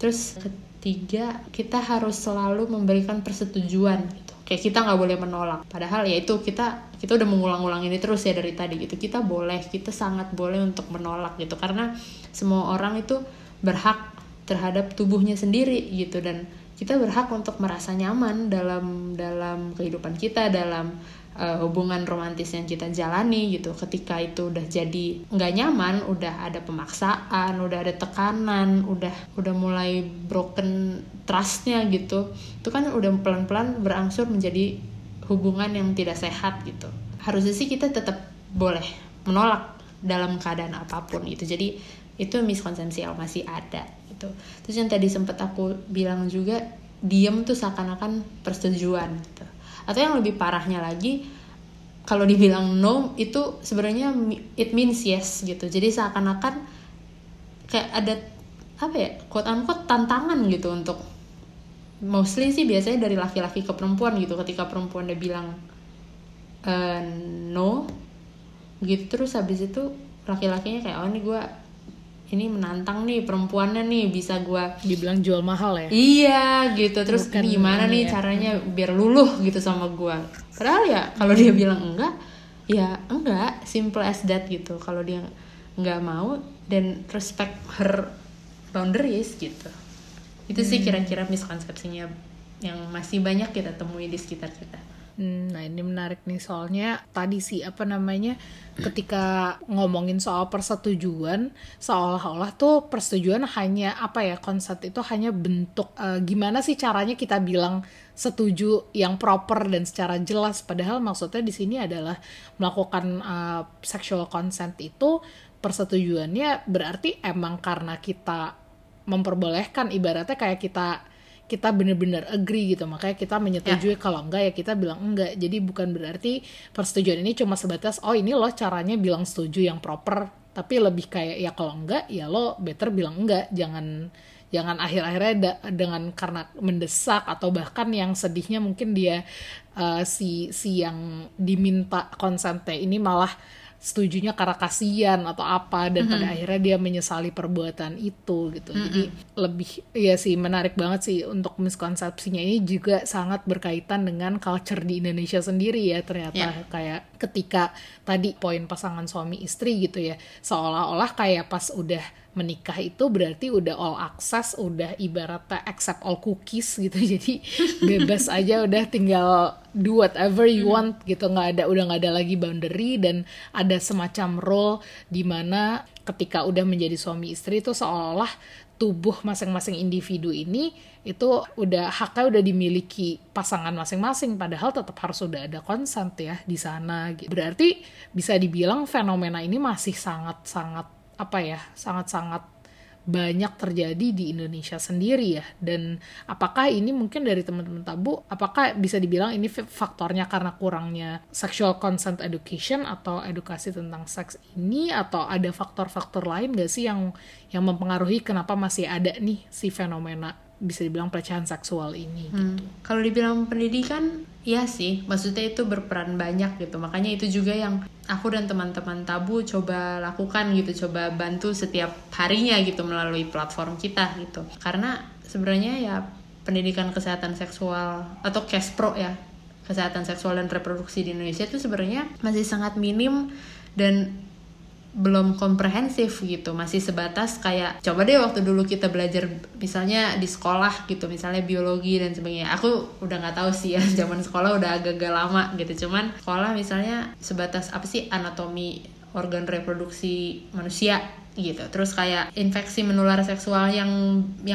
Terus ketiga, kita harus selalu memberikan persetujuan gitu. Kayak kita nggak boleh menolak. Padahal ya itu kita udah mengulang-ulang ini terus ya dari tadi gitu. Kita boleh, kita sangat boleh untuk menolak gitu. Karena semua orang itu berhak terhadap tubuhnya sendiri gitu, dan kita berhak untuk merasa nyaman dalam kehidupan kita, dalam hubungan romantis yang kita jalani gitu. Ketika itu udah jadi nggak nyaman, udah ada pemaksaan, udah ada tekanan, udah mulai broken trustnya gitu, itu kan udah pelan-pelan berangsur menjadi hubungan yang tidak sehat gitu. Harusnya sih kita tetap boleh menolak dalam keadaan apapun gitu. Jadi itu miskonsepsi yang masih ada gitu. Terus yang tadi sempat aku bilang juga, diem tuh seakan-akan persetujuan gitu. Atau yang lebih parahnya lagi, kalau dibilang no itu sebenarnya it means yes gitu. Jadi seakan-akan kayak ada apa ya, quote unquote tantangan gitu, untuk mostly sih biasanya dari laki-laki ke perempuan gitu. Ketika perempuan udah bilang no gitu, terus habis itu laki-lakinya kayak oh ini gue ini menantang nih perempuannya nih, bisa gue dibilang jual mahal ya? Iya gitu. Terus bukan gimana nih ya caranya biar luluh gitu sama gue. Padahal ya kalau dia bilang enggak, ya enggak, simple as that gitu. Kalau dia nggak mau, then respect her boundaries gitu. Itu sih kira-kira miskonsepsinya yang masih banyak kita temui di sekitar kita. Nah ini menarik nih, soalnya tadi sih ketika ngomongin soal persetujuan, seolah-olah tuh persetujuan hanya konsep itu hanya bentuk gimana sih caranya kita bilang setuju yang proper dan secara jelas. Padahal maksudnya di sini adalah melakukan sexual consent itu persetujuannya berarti emang karena kita memperbolehkan, ibaratnya kayak kita kita benar-benar agree gitu, makanya kita menyetujui. Kalau enggak ya kita bilang enggak. Jadi bukan berarti persetujuan ini cuma sebatas oh ini loh caranya bilang setuju yang proper, tapi lebih kayak ya kalau enggak ya lo better bilang enggak, jangan akhir-akhirnya dengan karena mendesak atau bahkan yang sedihnya mungkin dia si yang diminta konsennya ini malah setujunya karena kasihan atau apa dan pada akhirnya dia menyesali perbuatan itu gitu. Jadi lebih ya sih menarik banget sih untuk miskonsepsinya ini juga sangat berkaitan dengan culture di Indonesia sendiri ya ternyata. Kayak ketika tadi poin pasangan suami istri gitu ya, seolah-olah kayak pas udah menikah itu berarti udah all access, udah ibaratnya accept all cookies gitu, jadi bebas aja udah tinggal do whatever you want gitu, udah nggak ada lagi boundary dan ada semacam role di mana ketika udah menjadi suami istri itu seolah-olah tubuh masing-masing individu ini itu udah haknya udah dimiliki pasangan masing-masing, padahal tetap harus udah ada konsen ya di sana. Berarti bisa dibilang fenomena ini masih sangat-sangat banyak terjadi di Indonesia sendiri ya. Dan apakah ini mungkin dari teman-teman tabu, apakah bisa dibilang ini faktornya karena kurangnya sexual consent education atau edukasi tentang seks ini, atau ada faktor-faktor lain gak sih yang mempengaruhi kenapa masih ada nih si fenomena bisa dibilang pelecehan seksual ini gitu? Kalau dibilang pendidikan, iya sih, maksudnya itu berperan banyak gitu. Makanya itu juga yang aku dan teman-teman tabu coba lakukan gitu, coba bantu setiap harinya gitu melalui platform kita gitu. Karena sebenarnya ya pendidikan kesehatan seksual atau KESPRO ya, kesehatan seksual dan reproduksi di Indonesia itu sebenarnya masih sangat minim dan belum komprehensif gitu, masih sebatas kayak coba deh waktu dulu kita belajar misalnya di sekolah gitu, misalnya biologi dan sebagainya. Aku udah nggak tahu sih ya, zaman sekolah udah agak-agak lama gitu, cuman sekolah misalnya sebatas apa sih anatomi organ reproduksi manusia gitu, terus kayak infeksi menular seksual yang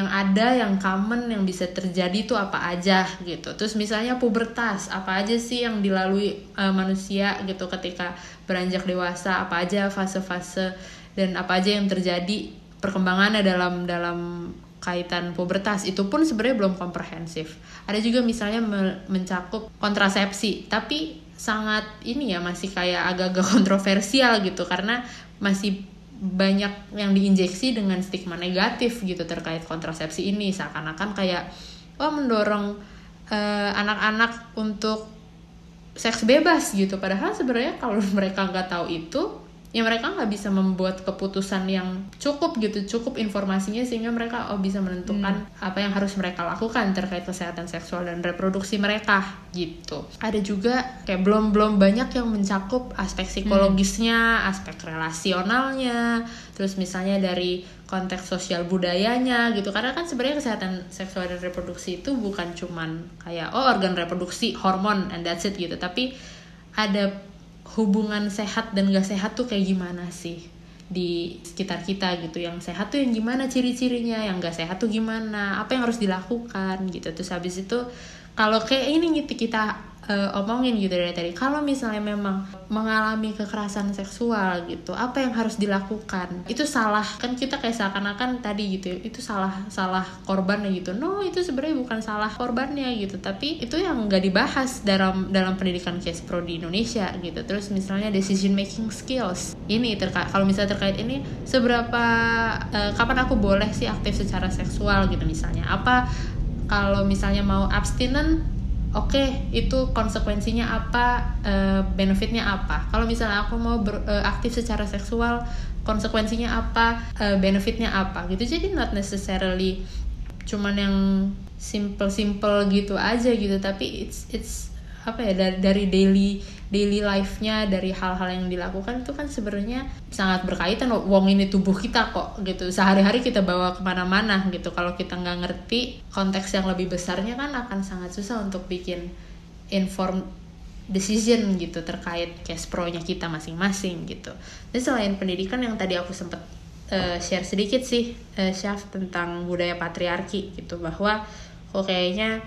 ada, yang common, yang bisa terjadi tuh apa aja gitu. Terus misalnya pubertas, apa aja sih yang dilalui manusia gitu ketika beranjak dewasa, apa aja fase-fase dan apa aja yang terjadi perkembangannya dalam kaitan pubertas. Itu pun sebenarnya belum komprehensif. Ada juga misalnya mencakup kontrasepsi, tapi sangat ini ya, masih kayak agak-agak kontroversial gitu karena masih banyak yang diinjeksi dengan stigma negatif gitu terkait kontrasepsi ini, seakan-akan kayak wah mendorong anak-anak untuk seks bebas gitu, padahal sebenarnya kalau mereka nggak tahu itu ya mereka nggak bisa membuat keputusan yang cukup gitu, cukup informasinya sehingga mereka bisa menentukan apa yang harus mereka lakukan terkait kesehatan seksual dan reproduksi mereka gitu. Ada juga kayak belum banyak yang mencakup aspek psikologisnya, aspek relasionalnya, terus misalnya dari konteks sosial budayanya gitu. Karena kan sebenarnya kesehatan seksual dan reproduksi itu bukan cuman kayak oh organ reproduksi, hormon and that's it gitu, tapi ada hubungan sehat dan gak sehat tuh kayak gimana sih di sekitar kita gitu, yang sehat tuh yang gimana ciri-cirinya, yang gak sehat tuh gimana, apa yang harus dilakukan gitu. Terus habis itu kalau kayak ini gitu kita omongin gitu dari tadi, kalau misalnya memang mengalami kekerasan seksual gitu, apa yang harus dilakukan, itu salah kan, kita kayak seakan-akan tadi gitu itu salah korbannya gitu. No, itu sebenarnya bukan salah korbannya gitu, tapi itu yang nggak dibahas dalam pendidikan KESPRO di Indonesia gitu. Terus misalnya decision making skills ini kalau misalnya terkait ini seberapa kapan aku boleh sih aktif secara seksual gitu, misalnya apa kalau misalnya mau abstinen, oke, itu konsekuensinya apa, benefitnya apa. Kalau misalnya aku mau aktif secara seksual, konsekuensinya apa, benefitnya apa gitu. Jadi not necessarily cuman yang simple gitu aja gitu, tapi it's apa ya, dari daily life-nya, dari hal-hal yang dilakukan itu kan sebenarnya sangat berkaitan. Wong ini tubuh kita kok gitu, sehari-hari kita bawa kemana-mana gitu. Kalau kita nggak ngerti konteks yang lebih besarnya kan akan sangat susah untuk bikin informed decision gitu terkait KESPRO-nya kita masing-masing gitu. Jadi selain pendidikan yang tadi aku sempat share sedikit sih, Syaf, tentang budaya patriarki gitu, bahwa kok kayaknya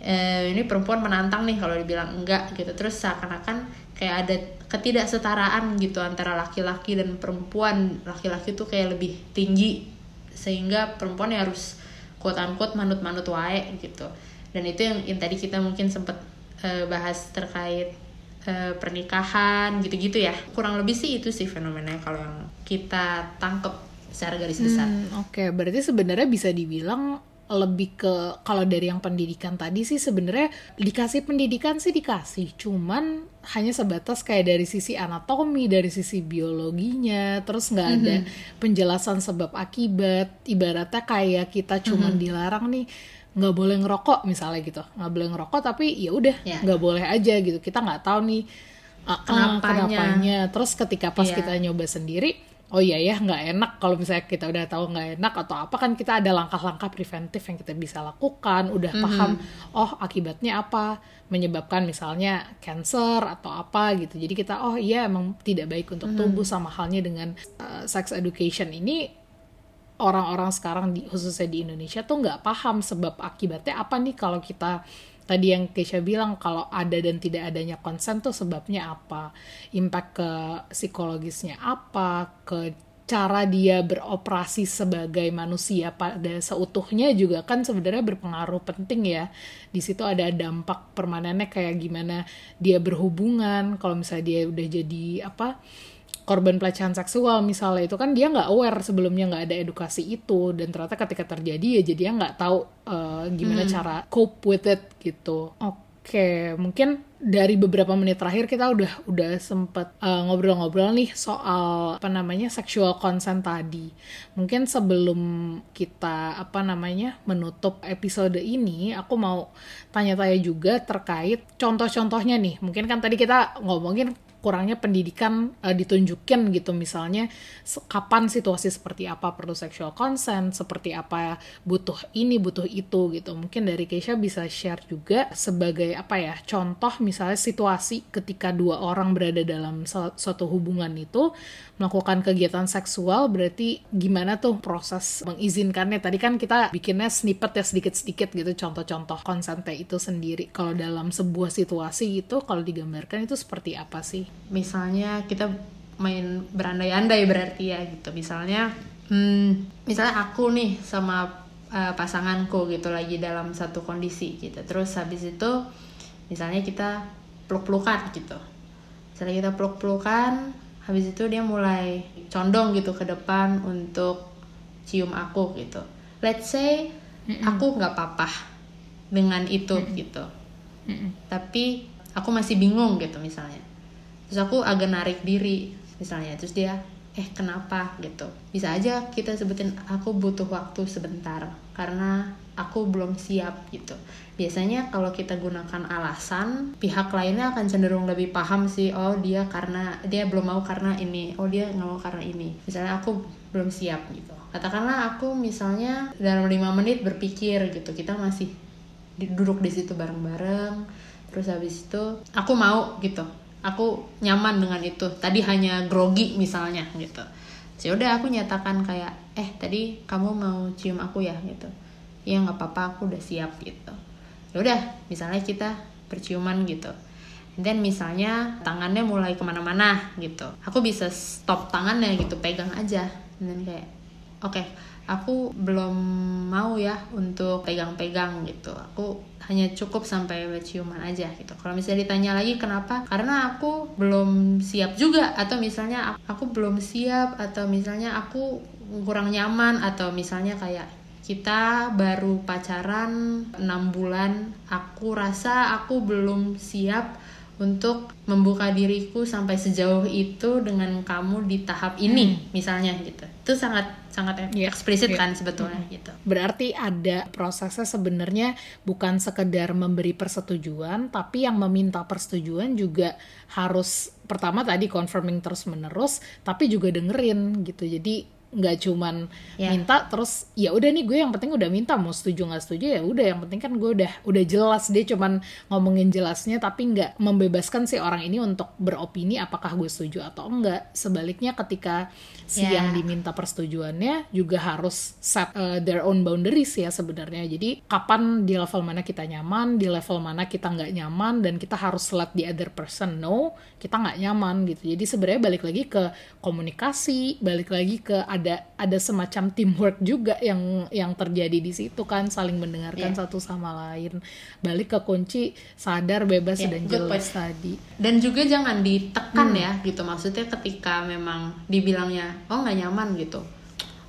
ini perempuan menantang nih kalau dibilang enggak gitu. Terus seakan-akan kayak ada ketidaksetaraan gitu antara laki-laki dan perempuan. Laki-laki tuh kayak lebih tinggi sehingga perempuan ya harus quote-unquote manut-manut wae gitu. Dan itu yang tadi kita mungkin sempat bahas terkait pernikahan gitu-gitu ya. Kurang lebih sih itu sih fenomenanya kalau yang kita tangkep secara garis besar. Oke, berarti sebenarnya bisa dibilang lebih ke, kalau dari yang pendidikan tadi sih sebenarnya dikasih pendidikan sih dikasih, cuman hanya sebatas kayak dari sisi anatomi, dari sisi biologinya, terus nggak ada penjelasan sebab akibat. Ibaratnya kayak kita cuman dilarang nih nggak boleh ngerokok misalnya gitu, nggak boleh ngerokok tapi ya udah nggak boleh aja gitu, kita nggak tahu nih kenapanya. Terus ketika pas kita nyoba sendiri, oh iya ya, nggak enak. Kalau misalnya kita udah tahu nggak enak atau apa, kan kita ada langkah-langkah preventif yang kita bisa lakukan. Udah paham, oh akibatnya apa, menyebabkan misalnya cancer atau apa gitu. Jadi kita, oh iya emang tidak baik untuk tubuh. Sama halnya dengan sex education ini, orang-orang sekarang khususnya di Indonesia tuh nggak paham sebab akibatnya apa nih. Kalau kita tadi yang Keisha bilang, kalau ada dan tidak adanya konsen tuh sebabnya apa? Impact ke psikologisnya apa? Ke cara dia beroperasi sebagai manusia pada seutuhnya juga kan sebenarnya berpengaruh penting ya. Di situ ada dampak permanennya kayak gimana dia berhubungan. Kalau misalnya dia udah jadi korban pelecehan seksual misalnya, itu kan dia nggak aware sebelumnya, nggak ada edukasi itu, dan ternyata ketika terjadi ya jadi dia nggak tahu gimana cara cope with it gitu. Oke, mungkin dari beberapa menit terakhir kita udah sempet ngobrol-ngobrol nih soal sexual consent tadi. Mungkin sebelum kita menutup episode ini, aku mau tanya-tanya juga terkait contoh-contohnya nih. Mungkin kan tadi kita ngomongin kurangnya pendidikan ditunjukin gitu, misalnya kapan situasi seperti apa perlu sexual consent, seperti apa butuh ini, butuh itu gitu. Mungkin dari Keisha bisa share juga sebagai contoh misalnya situasi ketika dua orang berada dalam suatu hubungan itu melakukan kegiatan seksual, berarti gimana tuh proses mengizinkannya. Tadi kan kita bikinnya snippet ya, sedikit-sedikit gitu contoh-contoh consentnya itu sendiri. Kalau dalam sebuah situasi gitu, kalau digambarkan itu seperti apa sih? Misalnya kita main berandai-andai berarti ya gitu. Misalnya aku nih sama pasanganku gitu lagi dalam satu kondisi gitu. Terus habis itu misalnya kita peluk-pelukan gitu. Misalnya kita peluk-pelukan, habis itu dia mulai condong gitu ke depan untuk cium aku gitu. Let's say aku nggak apa-apa dengan itu gitu. Tapi aku masih bingung gitu misalnya. Terus aku agak narik diri misalnya, terus dia kenapa gitu. Bisa aja kita sebutin aku butuh waktu sebentar karena aku belum siap gitu. Biasanya kalau kita gunakan alasan, pihak lainnya akan cenderung lebih paham sih. Oh dia karena dia belum mau karena ini, oh dia nggak mau karena ini. Misalnya aku belum siap gitu, katakanlah aku misalnya dalam 5 menit berpikir gitu, kita masih duduk di situ bareng-bareng. Terus habis itu aku mau gitu, aku nyaman dengan itu, tadi hanya grogi misalnya gitu. Ya udah aku nyatakan kayak tadi kamu mau cium aku ya gitu. Iya nggak apa-apa, aku udah siap gitu. Ya udah misalnya kita berciuman gitu. Dan misalnya tangannya mulai kemana-mana gitu. Aku bisa stop tangannya gitu, pegang aja. Dan kayak oke, aku belum mau ya untuk pegang-pegang gitu. Aku hanya cukup sampai ciuman aja gitu. Kalau misalnya ditanya lagi kenapa? Karena aku belum siap juga, atau misalnya aku belum siap, atau misalnya aku kurang nyaman, atau misalnya kayak kita baru pacaran 6 bulan, aku rasa aku belum siap untuk membuka diriku sampai sejauh itu dengan kamu di tahap ini misalnya gitu. Itu sangat eksplisit kan sebetulnya gitu. Berarti ada prosesnya sebenarnya, bukan sekedar memberi persetujuan, tapi yang meminta persetujuan juga harus pertama tadi confirming terus-menerus, tapi juga dengerin gitu. Jadi nggak cuman minta terus ya udah nih gue yang penting udah minta, mau setuju nggak setuju ya udah, yang penting kan gue udah jelas. Dia cuman ngomongin jelasnya tapi nggak membebaskan si orang ini untuk beropini apakah gue setuju atau enggak. Sebaliknya ketika si yang diminta persetujuannya juga harus set their own boundaries ya sebenarnya. Jadi kapan di level mana kita nyaman, di level mana kita nggak nyaman, dan kita harus let the other person know kita nggak nyaman gitu. Jadi sebenarnya balik lagi ke komunikasi, balik lagi ke ada semacam teamwork juga yang terjadi di situ kan, saling mendengarkan satu sama lain. Balik ke kunci sadar, bebas dan jelas tadi. Dan juga jangan ditekan ya gitu, maksudnya ketika memang dibilangnya oh nggak nyaman gitu,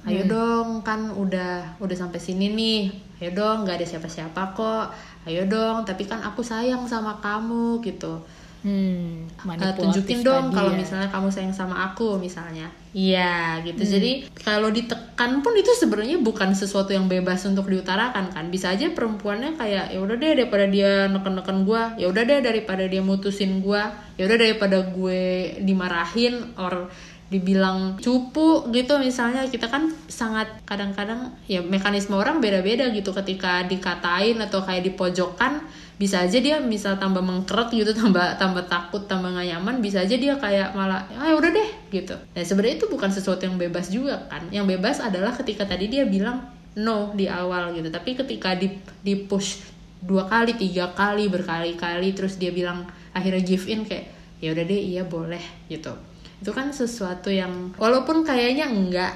ayo dong kan udah sampai sini nih, ayo dong nggak ada siapa-siapa kok, ayo dong tapi kan aku sayang sama kamu gitu. Tunjukin dong kalau misalnya kamu sayang sama aku misalnya, iya gitu. Jadi kalau ditekan pun itu sebenarnya bukan sesuatu yang bebas untuk diutarakan kan, bisa aja perempuannya kayak ya udah deh daripada dia neken-neken gue, ya udah deh daripada dia mutusin gue, ya udah daripada gue dimarahin or dibilang cupu gitu misalnya. Kita kan sangat kadang-kadang ya mekanisme orang beda-beda gitu, ketika dikatain atau kayak dipojokkan bisa aja dia misal tambah mengkeret gitu, tambah takut, tambah gak nyaman, bisa aja dia kayak malah ya udah deh gitu. Nah sebenarnya itu bukan sesuatu yang bebas juga kan, yang bebas adalah ketika tadi dia bilang no di awal gitu, tapi ketika di push 2 kali, 3 kali, berkali-kali terus dia bilang akhirnya give in kayak ya udah deh iya boleh gitu. Itu kan sesuatu yang walaupun kayaknya enggak,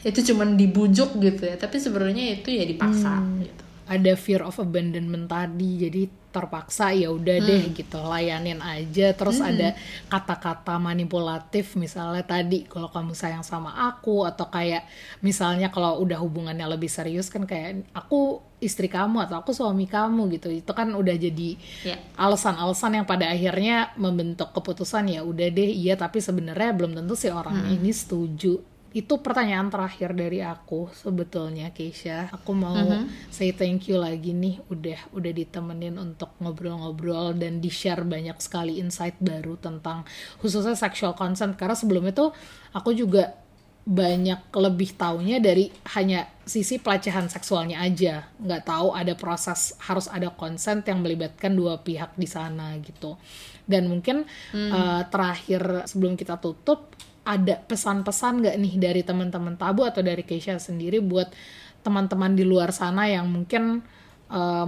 itu cuman dibujuk gitu ya, tapi sebenarnya itu ya dipaksa gitu. Ada fear of abandonment tadi, jadi terpaksa ya udah deh gitu, layanin aja. Terus ada kata-kata manipulatif misalnya tadi, kalau kamu sayang sama aku, atau kayak misalnya kalau udah hubungannya lebih serius kan kayak aku istri kamu atau aku suami kamu gitu. Itu kan udah jadi alasan-alasan yang pada akhirnya membentuk keputusan ya udah deh iya, tapi sebenarnya belum tentu si orang ini setuju. Itu pertanyaan terakhir dari aku sebetulnya, Keisha. Aku mau say thank you lagi nih, udah ditemenin untuk ngobrol-ngobrol dan di-share banyak sekali insight baru tentang khususnya sexual consent, karena sebelumnya tuh aku juga banyak lebih taunya dari hanya sisi pelecehan seksualnya aja, nggak tahu ada proses harus ada konsen yang melibatkan dua pihak di sana gitu. Dan mungkin terakhir sebelum kita tutup, ada pesan-pesan nggak nih dari teman-teman Tabu atau dari Keisha sendiri buat teman-teman di luar sana yang mungkin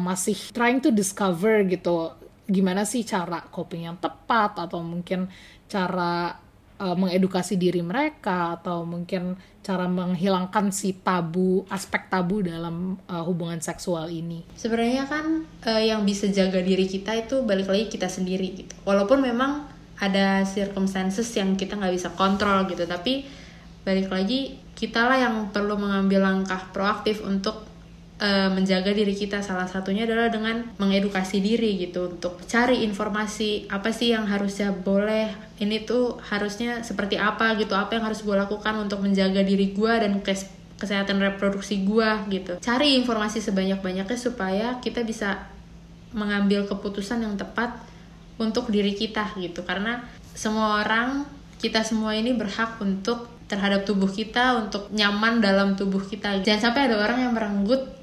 masih trying to discover gitu, gimana sih cara coping yang tepat, atau mungkin cara mengedukasi diri mereka, atau mungkin cara menghilangkan si tabu, aspek tabu dalam hubungan seksual ini. Sebenarnya kan yang bisa jaga diri kita itu balik lagi kita sendiri gitu. Walaupun memang ada circumstances yang kita nggak bisa kontrol gitu, tapi balik lagi kitalah yang perlu mengambil langkah proaktif untuk menjaga diri kita. Salah satunya adalah dengan mengedukasi diri gitu, untuk cari informasi apa sih yang harusnya boleh, ini tuh harusnya seperti apa gitu, apa yang harus gue lakukan untuk menjaga diri gue dan kesehatan reproduksi gue gitu. Cari informasi sebanyak-banyaknya supaya kita bisa mengambil keputusan yang tepat untuk diri kita gitu, karena semua orang, kita semua ini berhak untuk terhadap tubuh kita, untuk nyaman dalam tubuh kita. Jangan sampai ada orang yang merenggut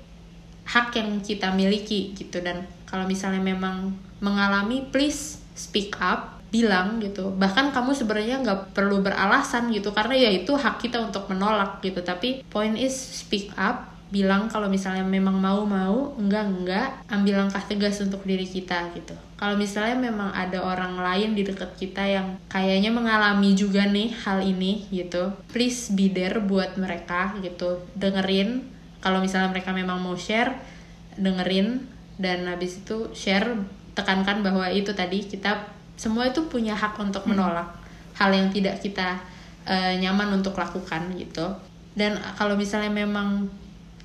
hak yang kita miliki gitu. Dan kalau misalnya memang mengalami, please speak up, bilang gitu. Bahkan kamu sebenarnya nggak perlu beralasan gitu, karena ya itu hak kita untuk menolak gitu. Tapi point is speak up, bilang kalau misalnya memang mau, enggak, ambil langkah tegas untuk diri kita gitu. Kalau misalnya memang ada orang lain di dekat kita yang kayaknya mengalami juga nih hal ini gitu, please be there buat mereka gitu, dengerin. Kalau misalnya mereka memang mau share, dengerin, dan habis itu share, tekankan bahwa itu tadi, kita semua itu punya hak untuk menolak hal yang tidak kita nyaman untuk lakukan gitu. Dan kalau misalnya memang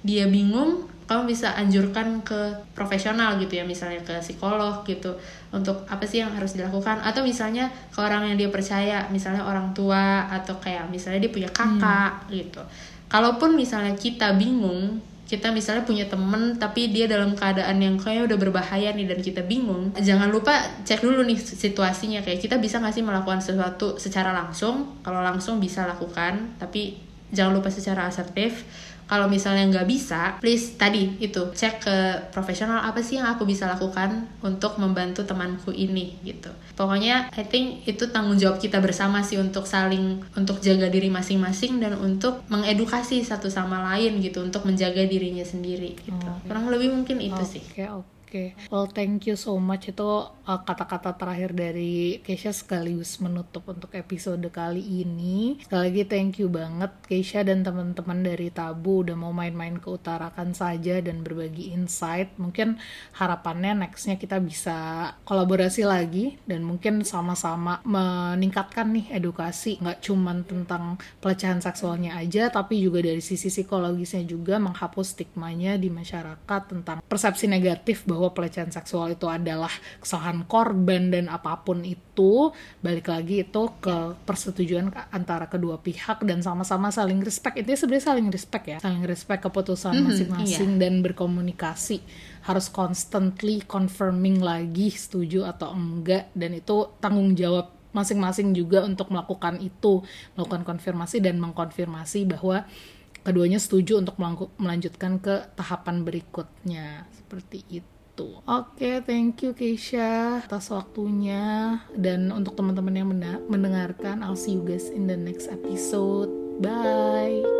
dia bingung, kamu bisa anjurkan ke profesional gitu ya, misalnya ke psikolog gitu, untuk apa sih yang harus dilakukan, atau misalnya ke orang yang dia percaya, misalnya orang tua, atau kayak misalnya dia punya kakak gitu. Kalaupun misalnya kita bingung, kita misalnya punya temen tapi dia dalam keadaan yang kayaknya udah berbahaya nih dan kita bingung, jangan lupa cek dulu nih situasinya, kayak kita bisa gak sih melakukan sesuatu secara langsung. Kalau langsung bisa lakukan, tapi jangan lupa secara asertif. Kalau misalnya nggak bisa, please tadi itu cek ke profesional, apa sih yang aku bisa lakukan untuk membantu temanku ini gitu. Pokoknya I think itu tanggung jawab kita bersama sih, untuk saling, untuk jaga diri masing-masing dan untuk mengedukasi satu sama lain gitu, untuk menjaga dirinya sendiri gitu. Kurang lebih mungkin itu sih. Oke. Oke, well thank you so much, itu kata-kata terakhir dari Keisha sekaligus menutup untuk episode kali ini. Sekali lagi thank you banget Keisha dan teman-teman dari Tabu udah mau main-main ke Utarakan Saja dan berbagi insight. Mungkin harapannya nextnya kita bisa kolaborasi lagi dan mungkin sama-sama meningkatkan nih edukasi, nggak cuma tentang pelecehan seksualnya aja, tapi juga dari sisi psikologisnya juga, menghapus stigmanya di masyarakat tentang persepsi negatif bahwa pelecehan seksual itu adalah kesalahan korban dan apapun itu. Balik lagi itu ke persetujuan antara kedua pihak dan sama-sama saling respect. Itu sebenarnya saling respect ya, saling respect keputusan masing-masing, iya. Dan berkomunikasi harus constantly confirming lagi setuju atau enggak, dan itu tanggung jawab masing-masing juga untuk melakukan itu, melakukan konfirmasi dan mengkonfirmasi bahwa keduanya setuju untuk melanjutkan ke tahapan berikutnya. Seperti itu. Oke, thank you Keisha atas waktunya. Dan untuk teman-teman yang mendengarkan, I'll see you guys in the next episode. Bye!